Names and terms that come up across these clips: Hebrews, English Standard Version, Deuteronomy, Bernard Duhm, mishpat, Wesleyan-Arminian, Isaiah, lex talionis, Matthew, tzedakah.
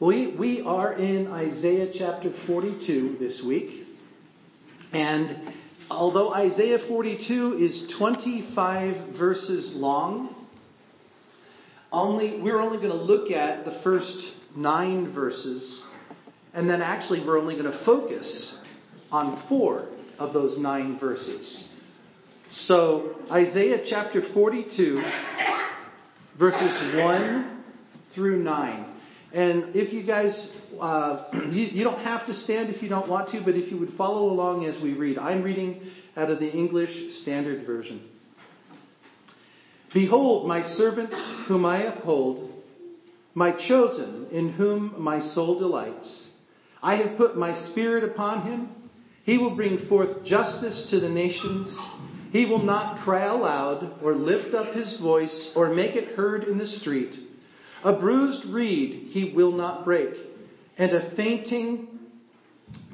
We are in Isaiah chapter 42 this week. And although Isaiah 42 is 25 verses long, we're only going to look at the first 9 verses. And then actually we're only going to focus on 4 of those 9 verses. So Isaiah chapter 42 verses 1 through 9. And if you guys, you don't have to stand if you don't want to, but if you would follow along as we read. I'm reading out of the English Standard Version. Behold, my servant whom I uphold, my chosen in whom my soul delights. I have put my spirit upon him. He will bring forth justice to the nations. He will not cry aloud or lift up his voice or make it heard in the street. A bruised reed he will not break, and a fainting,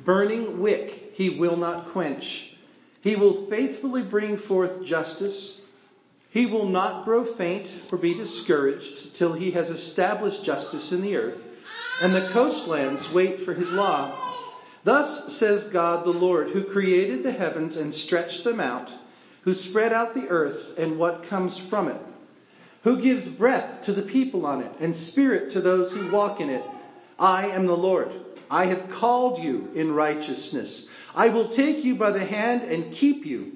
burning wick he will not quench. He will faithfully bring forth justice. He will not grow faint or be discouraged till he has established justice in the earth, and the coastlands wait for his law. Thus says God the Lord, who created the heavens and stretched them out, who spread out the earth and what comes from it, who gives breath to the people on it and spirit to those who walk in it. I am the Lord. I have called you in righteousness. I will take you by the hand and keep you.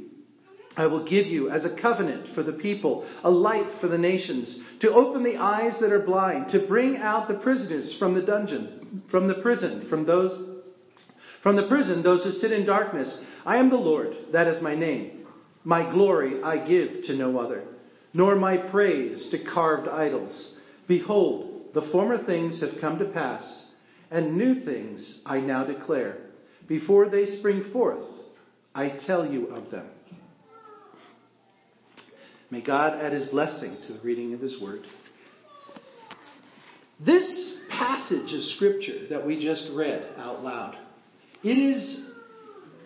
I will give you as a covenant for the people, a light for the nations, to open the eyes that are blind, to bring out the prisoners from the dungeon, from the prison, those who sit in darkness. I am the Lord. That is my name. My glory I give to no other, nor my praise to carved idols. Behold, the former things have come to pass, and new things I now declare. Before they spring forth, I tell you of them. May God add his blessing to the reading of his word. This passage of scripture that we just read out loud, it is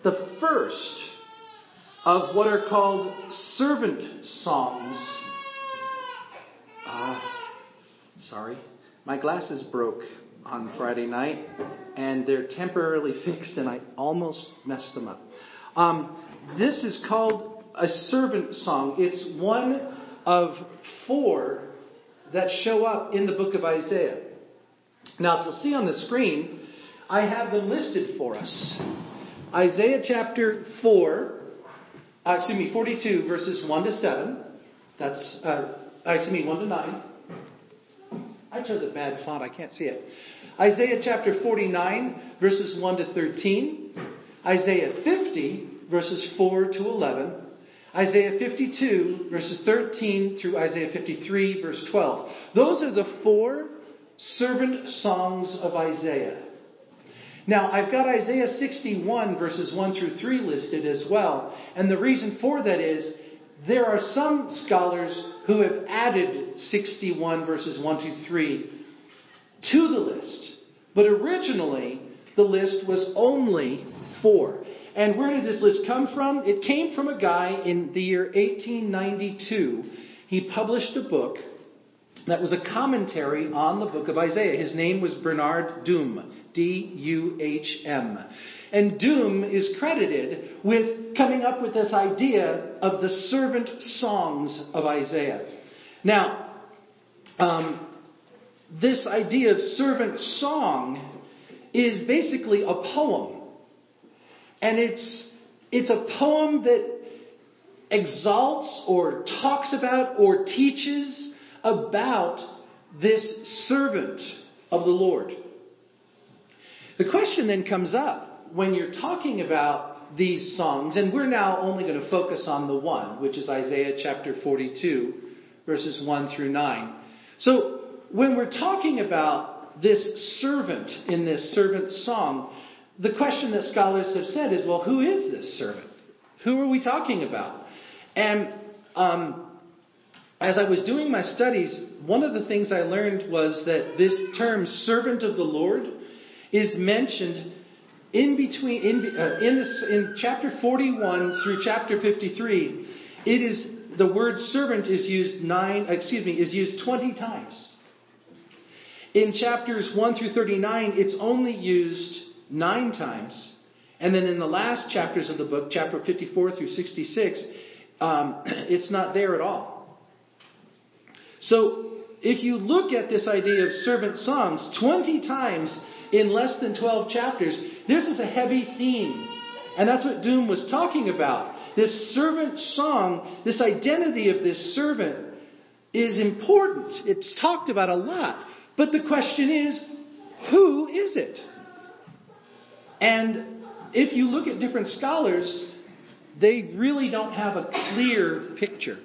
the first of what are called servant songs. Sorry, my glasses broke on Friday night, and they're temporarily fixed, and I almost messed them up. This is called a servant song. It's one of 4 that show up in the book of Isaiah. Now, if you'll see on the screen, I have them listed for us. Isaiah chapter 42, verses 1 to 7. That's, 1 to 9. I chose a bad font. I can't see it. Isaiah chapter 49, verses 1 to 13. Isaiah 50, verses 4 to 11. Isaiah 52, verses 13 through Isaiah 53, verse 12. Those are the 4 servant songs of Isaiah. Now, I've got Isaiah 61, verses 1 through 3 listed as well. And the reason for that is there are some scholars who have added 61, verses 1 through 3 to the list. But originally, the list was only 4. And where did this list come from? It came from a guy in the year 1892. He published a book that was a commentary on the book of Isaiah. His name was Bernard Duhm. D-U-H-M. And Duhm is credited with coming up with this idea of the servant songs of Isaiah. Now, this idea of servant song is basically a poem. And it's a poem that exalts or talks about or teaches about this servant of the Lord. The question then comes up when you're talking about these songs, and we're now only going to focus on the one, which is Isaiah chapter 42, verses 1 through 9. So when we're talking about this servant in this servant song, the question that scholars have said is, well, who is this servant? Who are we talking about? And as I was doing my studies, one of the things I learned was that this term servant of the Lord is mentioned in chapter 41 through chapter 53. It is the word servant is used 20 times. In chapters 1 through 39, it's only used 9 times. And then in the last chapters of the book, chapter 54 through 66, it's not there at all. So if you look at this idea of servant psalms 20 times in less than 12 chapters, this is a heavy theme. And that's what Duhm was talking about. This servant song, this identity of this servant is important. It's talked about a lot. But the question is, who is it? And if you look at different scholars, they really don't have a clear picture.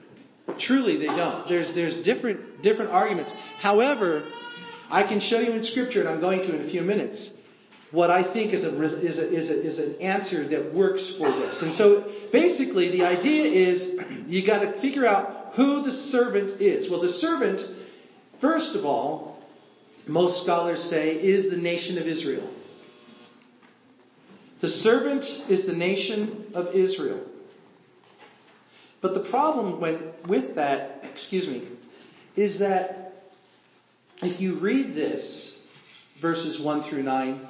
Truly, they don't. There's different arguments. However, I can show you in Scripture, and I'm going to in a few minutes, what I think is an answer that works for this. And so basically the idea is you got to figure out who the servant is. Well, the servant, first of all, most scholars say, is the nation of Israel. The servant is the nation of Israel. But the problem with that, is that if you read this, verses 1 through 9,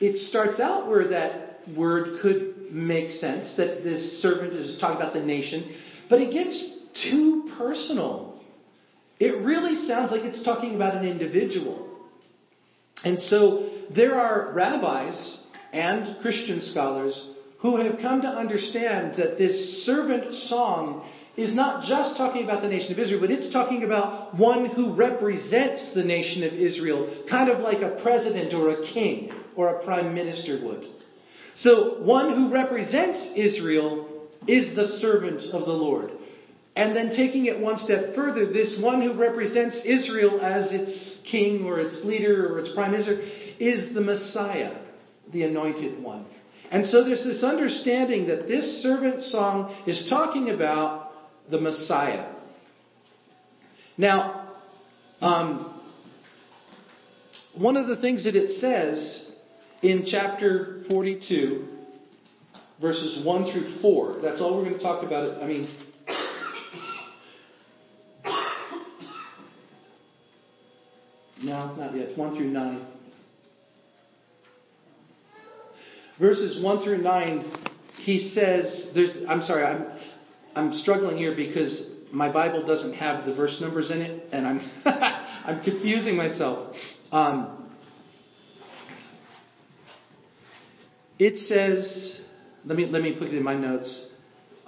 it starts out where that word could make sense, that this servant is talking about the nation, but it gets too personal. It really sounds like it's talking about an individual. And so there are rabbis and Christian scholars who have come to understand that this servant song is not just talking about the nation of Israel, but it's talking about one who represents the nation of Israel, kind of like a president or a king or a prime minister would. So one who represents Israel is the servant of the Lord. And then taking it one step further, this one who represents Israel as its king or its leader or its prime minister is the Messiah, the anointed one. And so there's this understanding that this servant song is talking about the Messiah. Now, one of the things that it says in chapter 42, verses 1 through 4, that's all we're going to talk about. No, not yet. 1 through 9. Verses 1 through 9, he says, I'm struggling here because my Bible doesn't have the verse numbers in it, and I'm I'm confusing myself. It says, let me put it in my notes.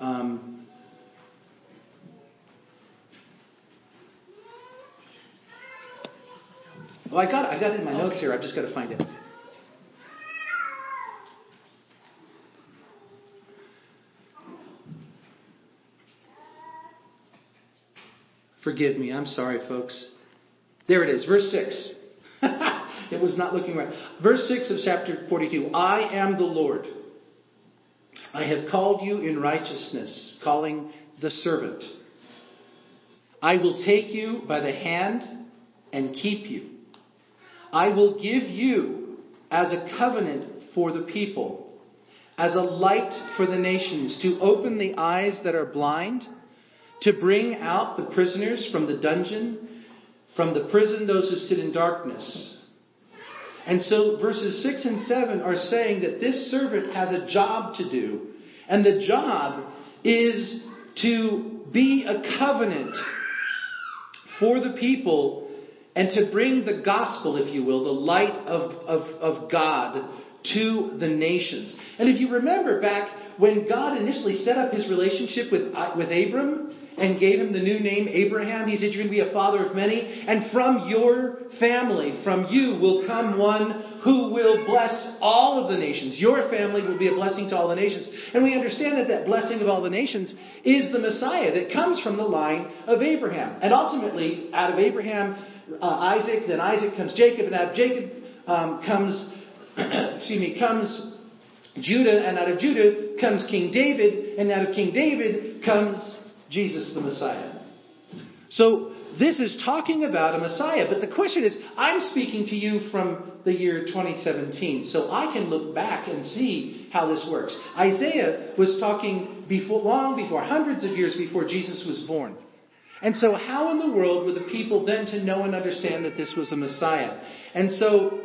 I got it in my notes here. I've just got to find it. Forgive me. I'm sorry, folks. There it is. Verse 6. It was not looking right. Verse 6 of chapter 42. I am the Lord. I have called you in righteousness, calling the servant. I will take you by the hand and keep you. I will give you as a covenant for the people, as a light for the nations, to open the eyes that are blind, to bring out the prisoners from the dungeon, from the prison those who sit in darkness. And so verses 6 and 7 are saying that this servant has a job to do. And the job is to be a covenant for the people and to bring the gospel, if you will, the light of God to the nations. And if you remember back when God initially set up his relationship with Abram, and gave him the new name Abraham. He said, you're going to be a father of many. And from your family, from you, will come one who will bless all of the nations. Your family will be a blessing to all the nations. And we understand that that blessing of all the nations is the Messiah that comes from the line of Abraham. And ultimately, out of Abraham, Isaac, then Isaac comes Jacob. And out of Jacob comes Judah. And out of Judah comes King David. And out of King David comes Jesus the Messiah. So this is talking about a Messiah. But the question is, I'm speaking to you from the year 2017. So I can look back and see how this works. Isaiah was talking long before, hundreds of years before Jesus was born. And so how in the world were the people then to know and understand that this was a Messiah? And so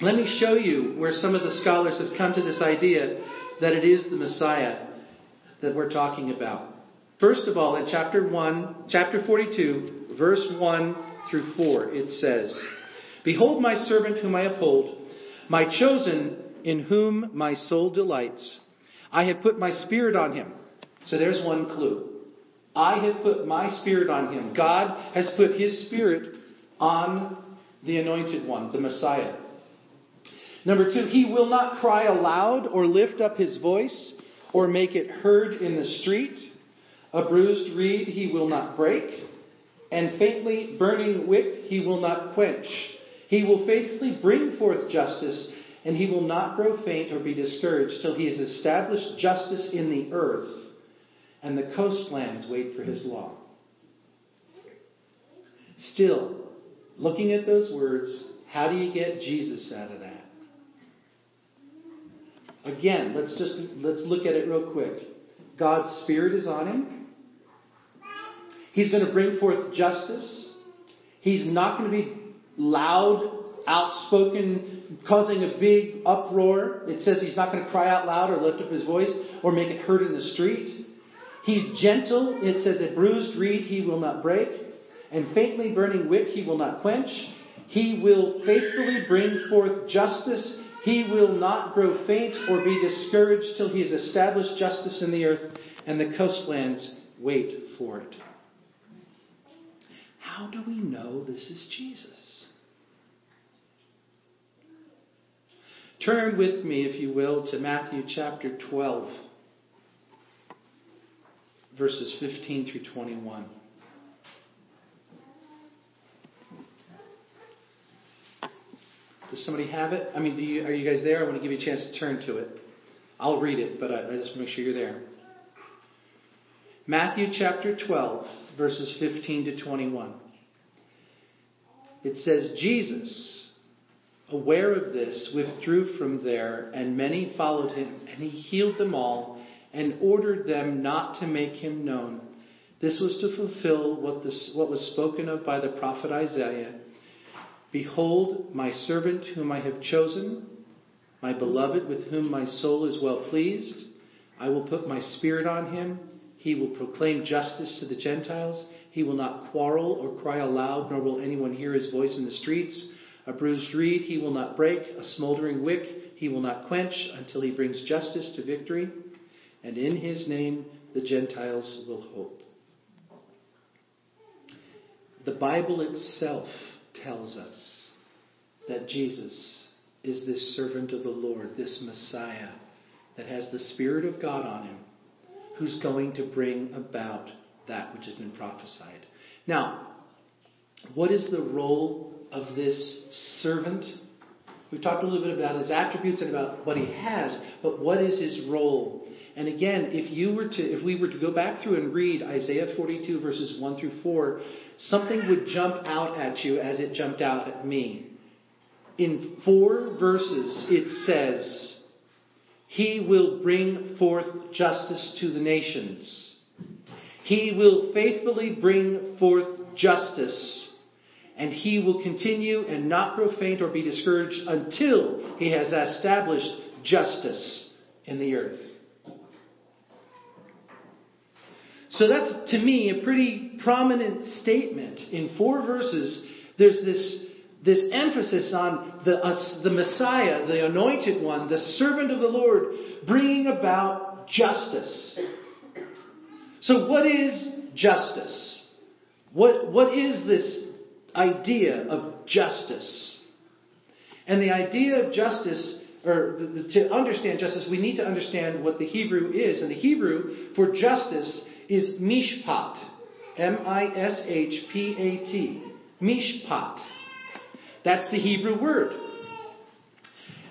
let me show you where some of the scholars have come to this idea that it is the Messiah that we're talking about. First of all, in chapter 42, verse 1 through 4, it says, "Behold my servant whom I uphold, my chosen in whom my soul delights. I have put my spirit on him." So there's one clue. I have put my spirit on him. God has put his spirit on the anointed one, the Messiah. Number two, he will not cry aloud or lift up his voice or make it heard in the street. A bruised reed he will not break, and faintly burning wick he will not quench. He will faithfully bring forth justice, and he will not grow faint or be discouraged till he has established justice in the earth, and the coastlands wait for his law. Still, looking at those words, how do you get Jesus out of that? Again, let's look at it real quick. God's Spirit is on him. He's going to bring forth justice. He's not going to be loud, outspoken, causing a big uproar. It says he's not going to cry out loud or lift up his voice or make it heard in the street. He's gentle. It says a bruised reed he will not break, and faintly burning wick he will not quench. He will faithfully bring forth justice. He will not grow faint or be discouraged till he has established justice in the earth, and the coastlands wait for it. How do we know this is Jesus? Turn with me, if you will, to Matthew chapter 12, verses 15 through 21. Does somebody have it? I mean, are you guys there? I want to give you a chance to turn to it. I'll read it, but I just want to make sure you're there. Matthew chapter 12, verses 15 to 21. It says, "Jesus, aware of this, withdrew from there, and many followed him, and he healed them all, and ordered them not to make him known. This was to fulfill what was spoken of by the prophet Isaiah. Behold, my servant whom I have chosen, my beloved with whom my soul is well pleased. I will put my spirit on him. He will proclaim justice to the Gentiles. He will not quarrel or cry aloud, nor will anyone hear his voice in the streets. A bruised reed he will not break, a smoldering wick he will not quench, until he brings justice to victory. And in his name the Gentiles will hope." The Bible itself tells us that Jesus is this servant of the Lord, this Messiah that has the Spirit of God on him, who's going to bring about that which has been prophesied. Now, what is the role of this servant? We've talked a little bit about his attributes and about what he has, but what is his role? And again, if we were to go back through and read Isaiah 42 verses 1 through 4, something would jump out at you as it jumped out at me. In 4 verses, it says, "He will bring forth justice to the nations. He will faithfully bring forth justice. And he will continue and not grow faint or be discouraged until he has established justice in the earth." So that's, to me, a pretty prominent statement. In 4 verses, there's this emphasis on the Messiah, the anointed one, the servant of the Lord, bringing about justice. So what is justice? What is this idea of justice? And the idea of justice, or to understand justice, we need to understand what the Hebrew is. And the Hebrew for justice is mishpat. M-I-S-H-P-A-T. Mishpat. That's the Hebrew word.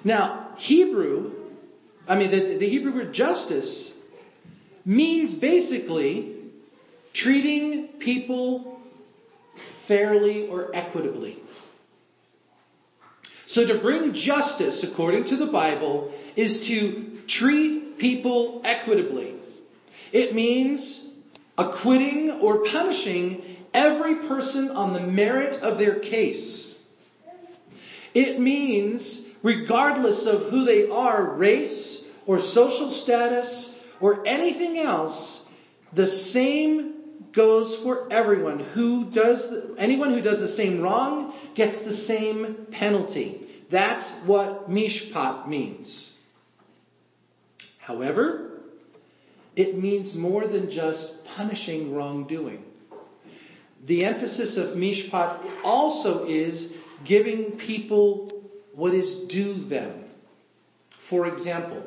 Now, the Hebrew word justice means basically treating people fairly or equitably. So to bring justice, according to the Bible, is to treat people equitably. It means acquitting or punishing every person on the merit of their case. It means, regardless of who they are, race or social status or anything else, the same goes for everyone. Anyone who does the same wrong gets the same penalty. That's what mishpat means. However, it means more than just punishing wrongdoing. The emphasis of mishpat also is giving people what is due them. For example,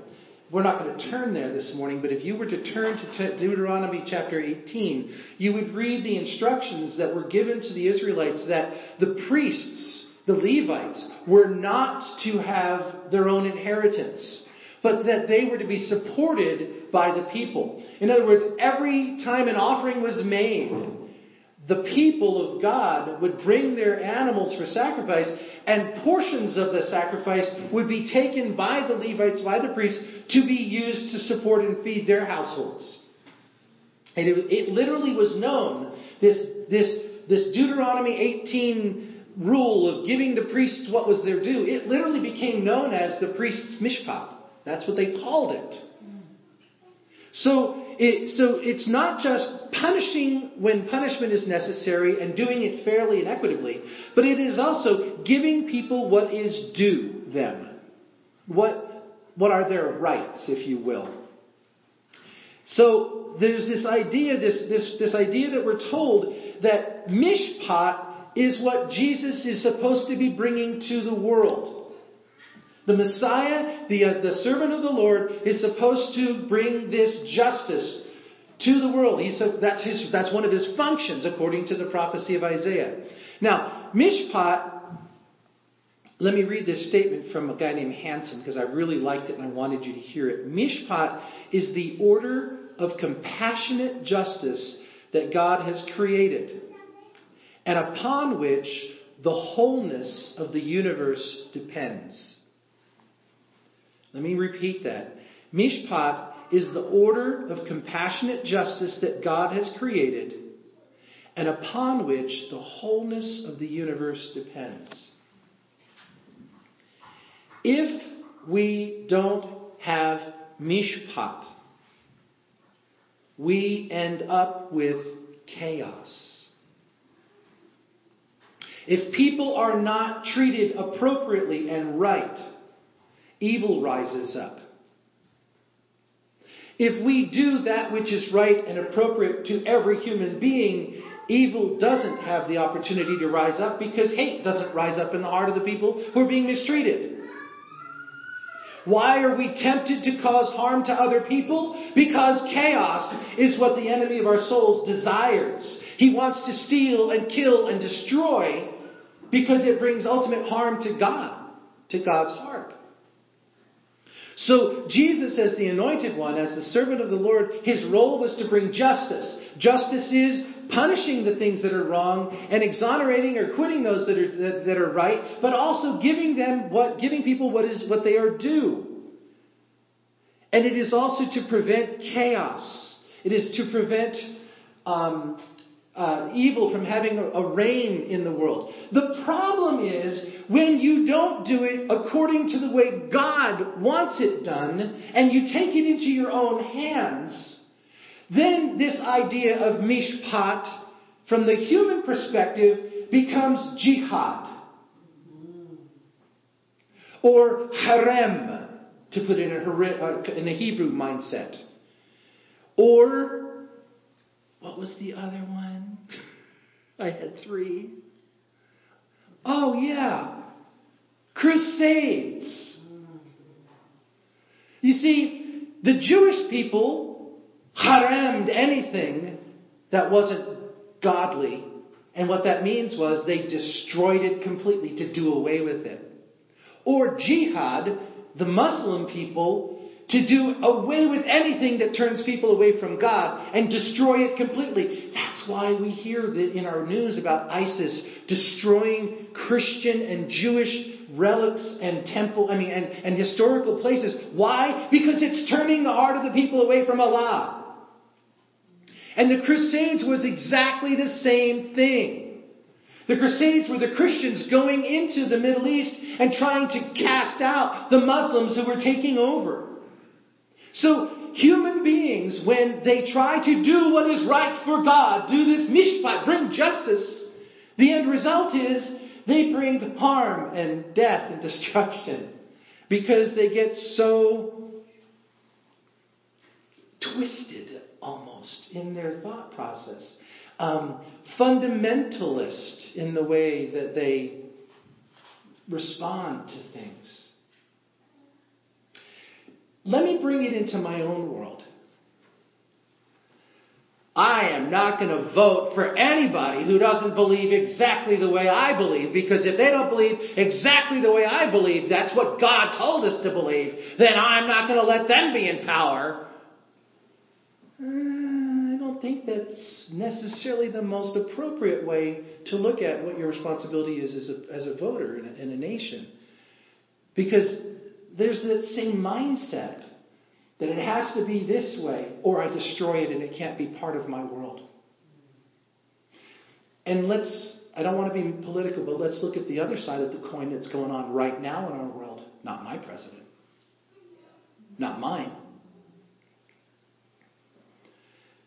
we're not going to turn there this morning, but if you were to turn to Deuteronomy chapter 18, you would read the instructions that were given to the Israelites that the priests, the Levites, were not to have their own inheritance, but that they were to be supported by the people. In other words, every time an offering was made, the people of God would bring their animals for sacrifice, and portions of the sacrifice would be taken by the Levites, by the priests, to be used to support and feed their households. And it literally was known, this Deuteronomy 18 rule of giving the priests what was their due, it literally became known as the priest's mishpat. That's what they called it. So it's not just punishing when punishment is necessary and doing it fairly and equitably, but it is also giving people what is due them. What are their rights, if you will. So there's this idea, this idea that we're told that mishpat is what Jesus is supposed to be bringing to the world. The Messiah, the servant of the Lord, is supposed to bring this justice to the world. That's one of his functions, according to the prophecy of Isaiah. Now, mishpat, let me read this statement from a guy named Hansen, because I really liked it and I wanted you to hear it. Mishpat is the order of compassionate justice that God has created, and upon which the wholeness of the universe depends. Let me repeat that. Mishpat is the order of compassionate justice that God has created and upon which the wholeness of the universe depends. If we don't have mishpat, we end up with chaos. If people are not treated appropriately and right, evil rises up. If we do that which is right and appropriate to every human being, evil doesn't have the opportunity to rise up because hate doesn't rise up in the heart of the people who are being mistreated. Why are we tempted to cause harm to other people? Because chaos is what the enemy of our souls desires. He wants to steal and kill and destroy because it brings ultimate harm to God, to God's heart. So Jesus, as the Anointed One, as the servant of the Lord, his role was to bring justice. Justice is punishing the things that are wrong and exonerating or quitting those that are right, but also giving people what they are due. And it is also to prevent chaos. It is to prevent evil from having a reign in the world. The problem is when you don't do it according to the way God wants it done and you take it into your own hands, then this idea of mishpat from the human perspective becomes jihad or harem, to put it in a Hebrew mindset, or what was the other one? I had three. Oh, yeah. Crusades. You see, the Jewish people harammed anything that wasn't godly. And what that means was they destroyed it completely to do away with it. Or jihad, the Muslim people, to do away with anything that turns people away from God and destroy it completely. That's why we hear in our news about ISIS destroying Christian and Jewish relics and and historical places. Why? Because it's turning the heart of the people away from Allah. And the Crusades was exactly the same thing. The Crusades were the Christians going into the Middle East and trying to cast out the Muslims who were taking over. So human beings, when they try to do what is right for God, do this mishpat, bring justice, the end result is they bring harm and death and destruction because they get so twisted almost in their thought process. Fundamentalist in the way that they respond to things. Let me bring it into my own world. I am not going to vote for anybody who doesn't believe exactly the way I believe, because if they don't believe exactly the way I believe, that's what God told us to believe, then I'm not going to let them be in power. I don't think that's necessarily the most appropriate way to look at what your responsibility is as a voter in a nation. Because there's that same mindset that it has to be this way, or I destroy it and it can't be part of my world. And I don't want to be political, but let's look at the other side of the coin that's going on right now in our world. Not my president. Not mine.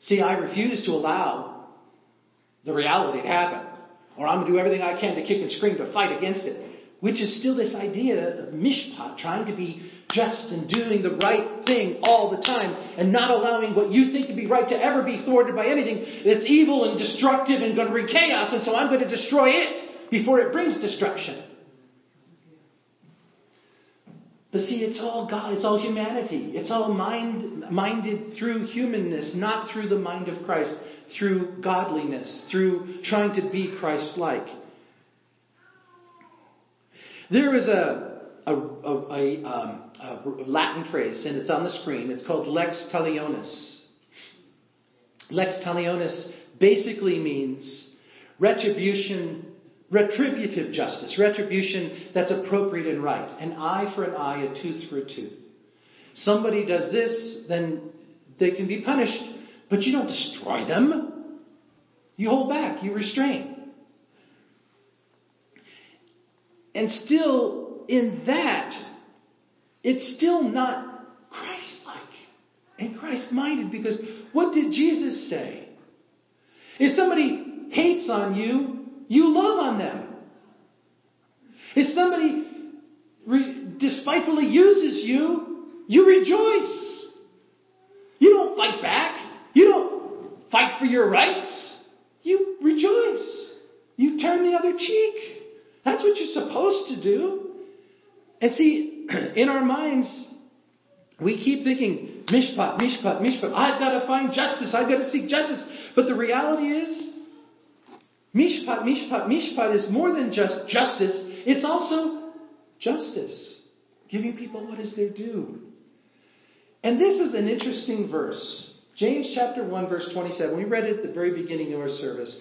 See, I refuse to allow the reality to happen. Or I'm going to do everything I can to kick and scream to fight against it. Which is still this idea of mishpat, trying to be just and doing the right thing all the time and not allowing what you think to be right to ever be thwarted by anything that's evil and destructive and going to bring chaos, and so I'm going to destroy it before it brings destruction. But see, it's all God, it's all humanity. It's all minded through humanness, not through the mind of Christ, through godliness, through trying to be Christ-like. There is a Latin phrase, and it's on the screen. It's called lex talionis. Lex talionis basically means retributive justice, retribution that's appropriate and right. An eye for an eye, a tooth for a tooth. Somebody does this, then they can be punished, but you don't destroy them. You hold back, you restrain. And still, in that, it's still not Christ-like and Christ-minded, because what did Jesus say? If somebody hates on you, you love on them. If somebody despitefully uses you, you rejoice. You don't fight back. You don't fight for your rights. You rejoice. You turn the other cheek. That's what you're supposed to do. And see, in our minds, we keep thinking, mishpat, mishpat, mishpat. I've got to find justice. I've got to seek justice. But the reality is, mishpat, mishpat, mishpat is more than just justice. It's also justice. Giving people what is their due. And this is an interesting verse. James chapter 1, verse 27. We read it at the very beginning of our service.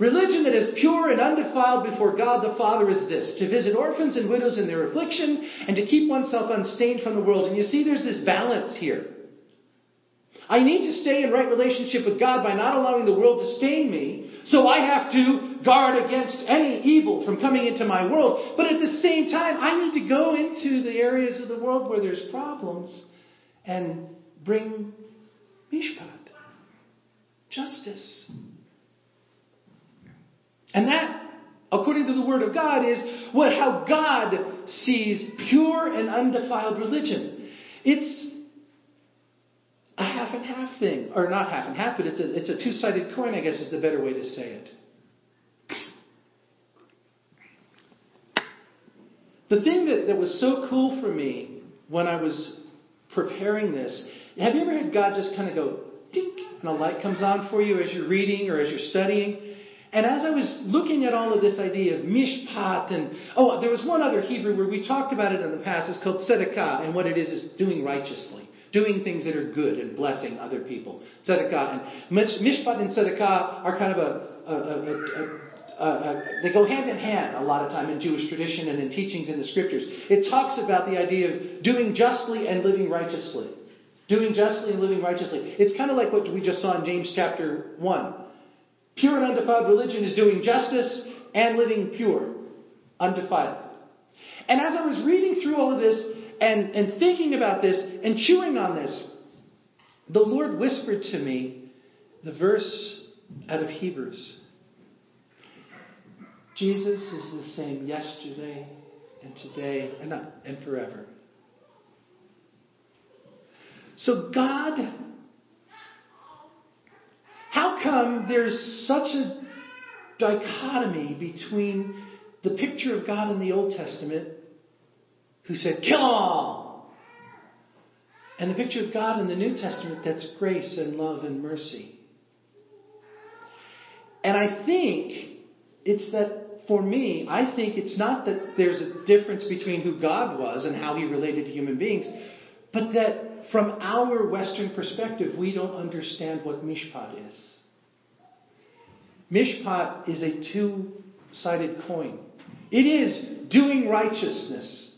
Religion that is pure and undefiled before God the Father is this, to visit orphans and widows in their affliction and to keep oneself unstained from the world. And you see, there's this balance here. I need to stay in right relationship with God by not allowing the world to stain me, so I have to guard against any evil from coming into my world. But at the same time, I need to go into the areas of the world where there's problems and bring mishpat, justice. And that, according to the Word of God, is how God sees pure and undefiled religion. It's a half and half thing. Or not half and half, but it's a two-sided coin, I guess is the better way to say it. The thing that was so cool for me when I was preparing this, have you ever had God just kind of go, dink, and a light comes on for you as you're reading or as you're studying? And as I was looking at all of this idea of mishpat, and there was one other Hebrew where we talked about it in the past. It's called tzedakah, and what it is doing righteously, doing things that are good and blessing other people. Tzedakah and mishpat and tzedakah are kind of they go hand in hand a lot of time in Jewish tradition and in teachings in the scriptures. It talks about the idea of doing justly and living righteously. Doing justly and living righteously. It's kind of like what we just saw in James chapter 1. Pure and undefiled religion is doing justice and living pure, undefiled. And as I was reading through all of this and thinking about this and chewing on this, the Lord whispered to me the verse out of Hebrews. Jesus is the same yesterday and today and forever. So God, how come there's such a dichotomy between the picture of God in the Old Testament, who said, kill all, and the picture of God in the New Testament that's grace and love and mercy? And I think it's that, for me, I think it's not that there's a difference between who God was and how he related to human beings, but that from our Western perspective, we don't understand what mishpat is. Mishpat is a two-sided coin. It is doing righteousness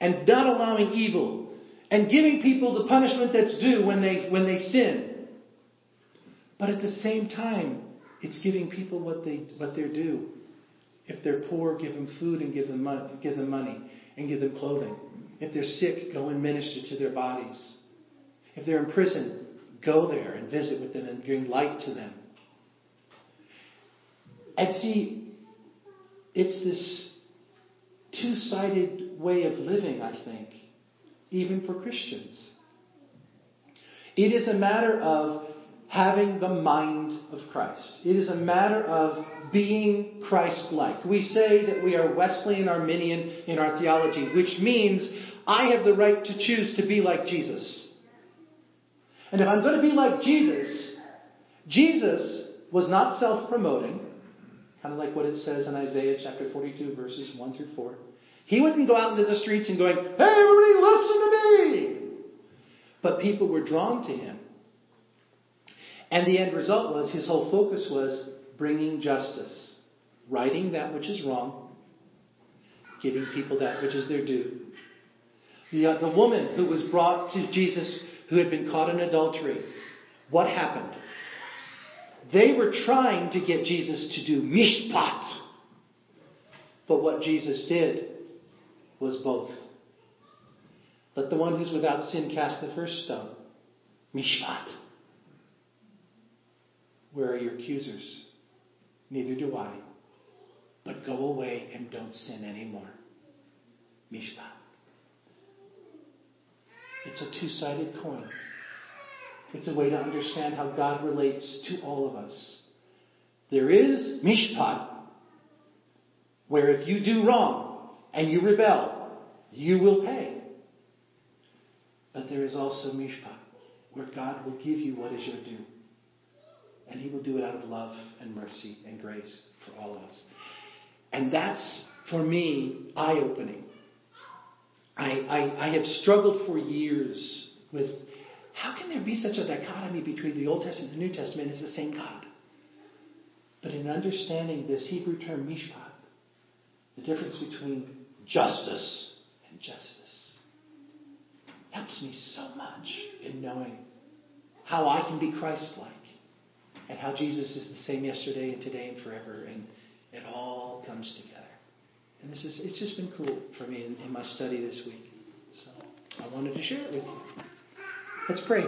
and not allowing evil and giving people the punishment that's due when they sin. But at the same time, it's giving people what they're due. If they're poor, give them food and give them money and give them clothing. If they're sick, go and minister to their bodies. If they're in prison, go there and visit with them and bring light to them. And see, it's this two-sided way of living, I think, even for Christians. It is a matter of having the mind of Christ. It is a matter of being Christ-like. We say that we are Wesleyan-Arminian in our theology, which means I have the right to choose to be like Jesus. And if I'm going to be like Jesus, Jesus was not self-promoting, kind of like what it says in Isaiah chapter 42, verses 1 through 4. He wouldn't go out into the streets and going, hey, everybody, listen to me! But people were drawn to him. And the end result was, his whole focus was bringing justice, righting that which is wrong, giving people that which is their due. The woman who was brought to Jesus, who had been caught in adultery, what happened? They were trying to get Jesus to do mishpat. But what Jesus did was both. Let the one who's without sin cast the first stone. Mishpat. Where are your accusers? Neither do I. But go away and don't sin anymore. Mishpat. It's a two-sided coin. It's a way to understand how God relates to all of us. There is mishpat, where if you do wrong and you rebel, you will pay. But there is also mishpat, where God will give you what is your due. And he will do it out of love and mercy and grace for all of us. And that's, for me, eye-opening. I have struggled for years with, how can there be such a dichotomy between the Old Testament and the New Testament? It's the same God. But in understanding this Hebrew term mishpat, the difference between justice and justice, helps me so much in knowing how I can be Christ-like. And how Jesus is the same yesterday and today and forever. And it all comes together. And this is, it's just been cool for me in my study this week. So I wanted to share it with you. Let's pray.